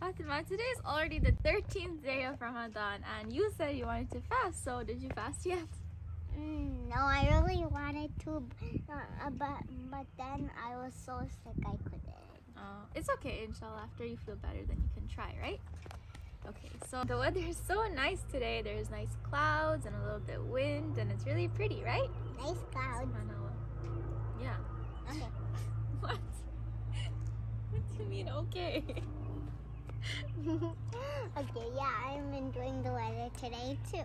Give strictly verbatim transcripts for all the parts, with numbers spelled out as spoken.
Fatima, today is already the thirteenth day of Ramadan and you said you wanted to fast, so did you fast yet? Mm, no, I really wanted to, uh, but, but then I was so sick I couldn't. Oh, it's okay, inshallah, after you feel better then you can try, right? Okay, so the weather is so nice today. There's nice clouds and a little bit wind and it's really pretty, right? Nice clouds. Yeah. Okay. What? What do you mean, okay? Okay, yeah, I'm enjoying the weather today too.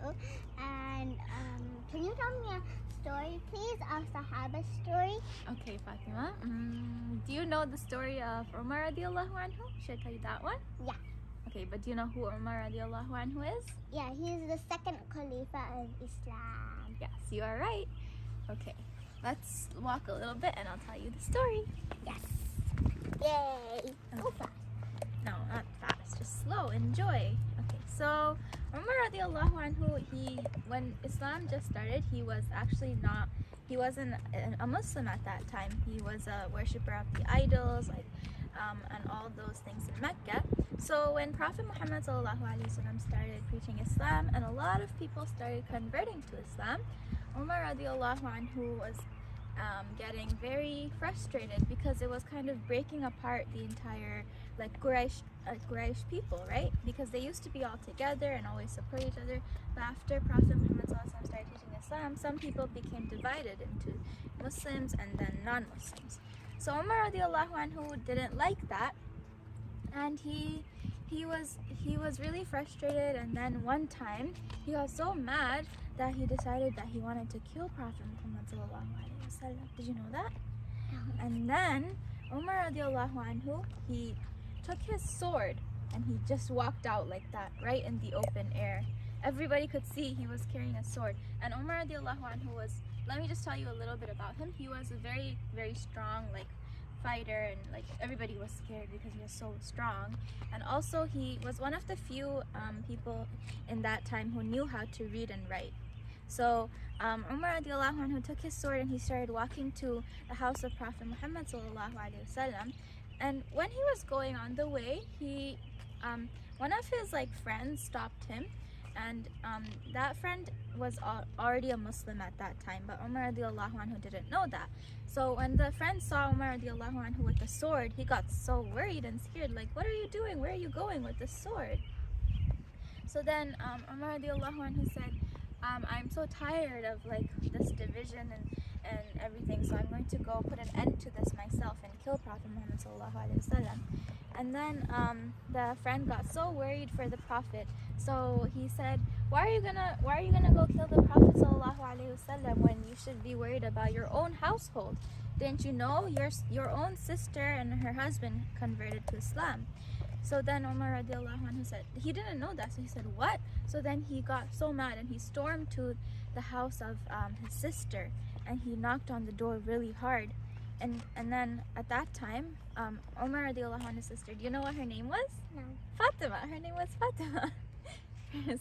And um, can you tell me a story, please? A Sahaba story? Okay, Fatima. Mm, do you know the story of Umar radiallahu anhu? Should I tell you that one? Yeah. Okay, but do you know who Umar radiallahu anhu is? Yeah, he is the second Khalifa of Islam. Yes, you are right. Okay, let's walk a little bit and I'll tell you the story. Yes. Yay. Go fast. No, not fast. Just slow. Enjoy. Okay, so Umar radiallahu anhu, he, when Islam just started, he was actually not, he wasn't a Muslim at that time. He was a worshipper of the idols, like, Um, and all those things in Mecca. So when Prophet Muhammad started preaching Islam and a lot of people started converting to Islam, Umar radiallahu anhu was um, getting very frustrated because it was kind of breaking apart the entire like Quraysh, uh, Quraysh people, right? Because they used to be all together and always support each other, but after Prophet Muhammad started teaching Islam, some people became divided into Muslims and then non-Muslims. So Umar radiallahu anhu didn't like that, and he he was he was really frustrated. And then one time he got so mad that he decided that he wanted to kill Prophet Muhammad sallallahu alaihi wasallam. Did you know that? And then Umar radiallahu anhu, he took his sword and he just walked out like that, right in the open air. Everybody could see he was carrying a sword. And Umar radiallahu anhu was, let me just tell you a little bit about him. He was a very, very strong like fighter, and like everybody was scared because he was so strong. And also he was one of the few um, people in that time who knew how to read and write. So um, Umar radiallahu anhu took his sword and he started walking to the house of Prophet Muhammad sallallahu alaihi wasallam. And when he was going on the way, he, um, one of his like friends stopped him. And um, that friend was al already a Muslim at that time, but Umar radiallahu anhu didn't know that. So when the friend saw Umar radiallahu anhu with the sword, he got so worried and scared, like, what are you doing? Where are you going with the sword? So then um, Umar radiallahu anhu said, um, I'm so tired of like this division and, and everything, so I'm going to go put an end to this myself and kill Prophet Muhammad sallallahu alaihi wasallam. And then um, the friend got so worried for the Prophet, so he said, why are you gonna why are you gonna go kill the Prophet sallallahu alaihi wasallam when you should be worried about your own household? Didn't you know your your own sister and her husband converted to Islam? So then Umar radiallahu anhu said, he didn't know that, so he said, what? So then he got so mad and he stormed to the house of um, his sister and he knocked on the door really hard. And, and then at that time, um, Umar radiallahu anhu's sister, do you know what her name was? No. Fatima. Her name was Fatima.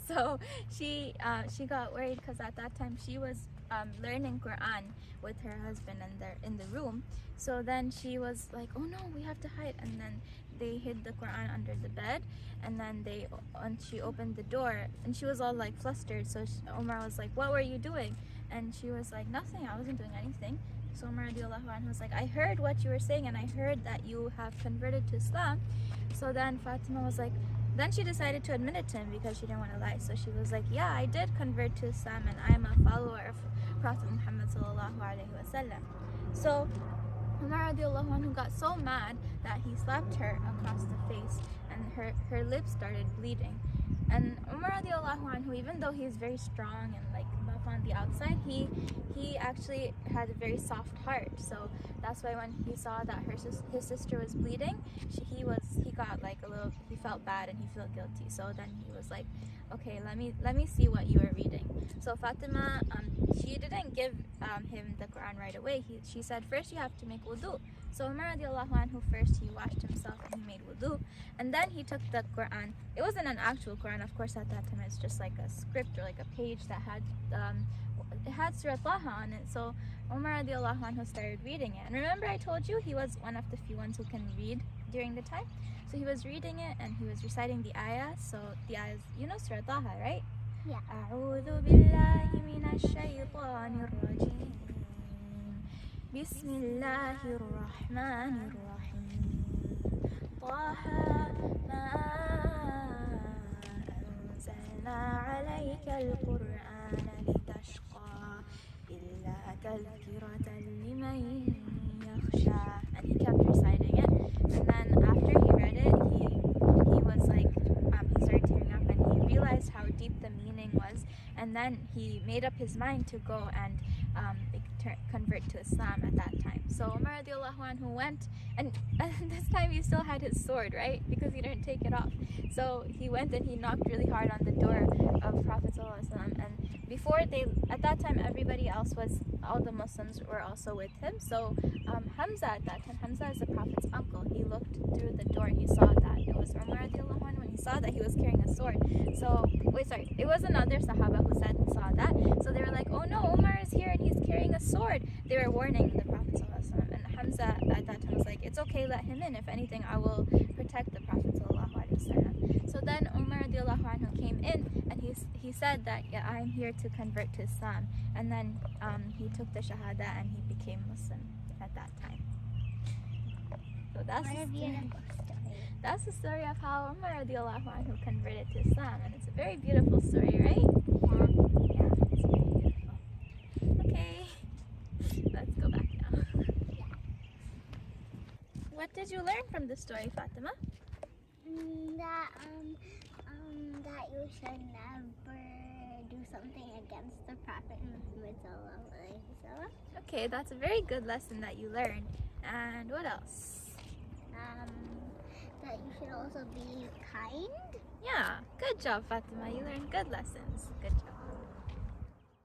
So she uh, she got worried because at that time she was um, learning Quran with her husband and they're in the room. So then she was like, oh no, we have to hide. And then they hid the Quran under the bed, and then they and she opened the door and she was all like flustered. So she, Umar was like, what were you doing? And she was like, nothing, I wasn't doing anything. So Umar radiallahu anhu was like, I heard what you were saying and I heard that you have converted to Islam. So then Fatima was like, then she decided to admit it to him because she didn't want to lie. So she was like, yeah, I did convert to Islam and I'm a follower of Prophet Muhammad sallallahu alaihi wasallam. So Umar radiallahu anhu got so mad that he slapped her across the face and her, her lips started bleeding. And Umar radiallahu anhu, even though he's very strong and like buff on the outside, he he actually had a very soft heart. So that's why when he saw that her his sister was bleeding, she, he was he got like a little he felt bad and he felt guilty. So then he was like, okay, let me let me see what you are reading. So Fatima, um, she didn't give um, him the Quran right away. He, she said, first you have to make wudu. So Umar radiallahu anhu, first he washed himself and he made wudu, and then he took the Quran. It wasn't an actual Quran. Of course, at that time it's just like a script or like a page that had um, it had Surah Taha on it. So Umar radiallahu anhu started reading it. And remember, I told you he was one of the few ones who can read during the time. So he was reading it and he was reciting the ayah. So the ayah is, you know, Surah Taha, right? Yeah. أعوذ بالله من الشيطان الرجيم بسم الله الرحمن الرحيم طه ما أنزلنا عليك القرآن لتشقى إلا تذكرة لمن يخشى. And he kept reciting it, and then after he read it, he he was like, um, he started tearing up, and he realized how deep the meaning was, and then he made up his mind to go and um, convert to Islam at that time. So Umar radiallahu anhu went, and at this time he still had his sword, right? Because he didn't take it off. So he went and he knocked really hard on the door of Prophet sallallahu alaihi wasallam. And before they, at that time everybody else was, all the Muslims were also with him. So um, Hamza at that time, Hamza is the Prophet's uncle. He looked through the door, he saw that it was Umar radiallahu anhu, when he saw that he was carrying a sword. So, wait, sorry, it was another Sahaba who said, saw that. So they were like, oh no, Umar is here and he's carrying a sword. They were warning the Prophet ﷺ, and Hamza at that time was like, it's okay, let him in. If anything, I will protect the Prophet ﷺ. So then Umar came in and he, he said that, yeah, I'm here to convert to Islam. And then um, he took the shahada and he became Muslim at that time. So that's the story. That's the story of how Umar converted to Islam, and it's a very beautiful story, right? Yeah. Yeah, it's very beautiful. Okay. Let's go back now. Yeah. What did you learn from the story, Fatima? Mm, that um, um, that you should never do something against the Prophet Muhammad sallallahu alaihi wasallam. Okay, that's a very good lesson that you learned. And what else? Um, that you should also be kind. Yeah, good job, Fatima. You learned good lessons. Good job.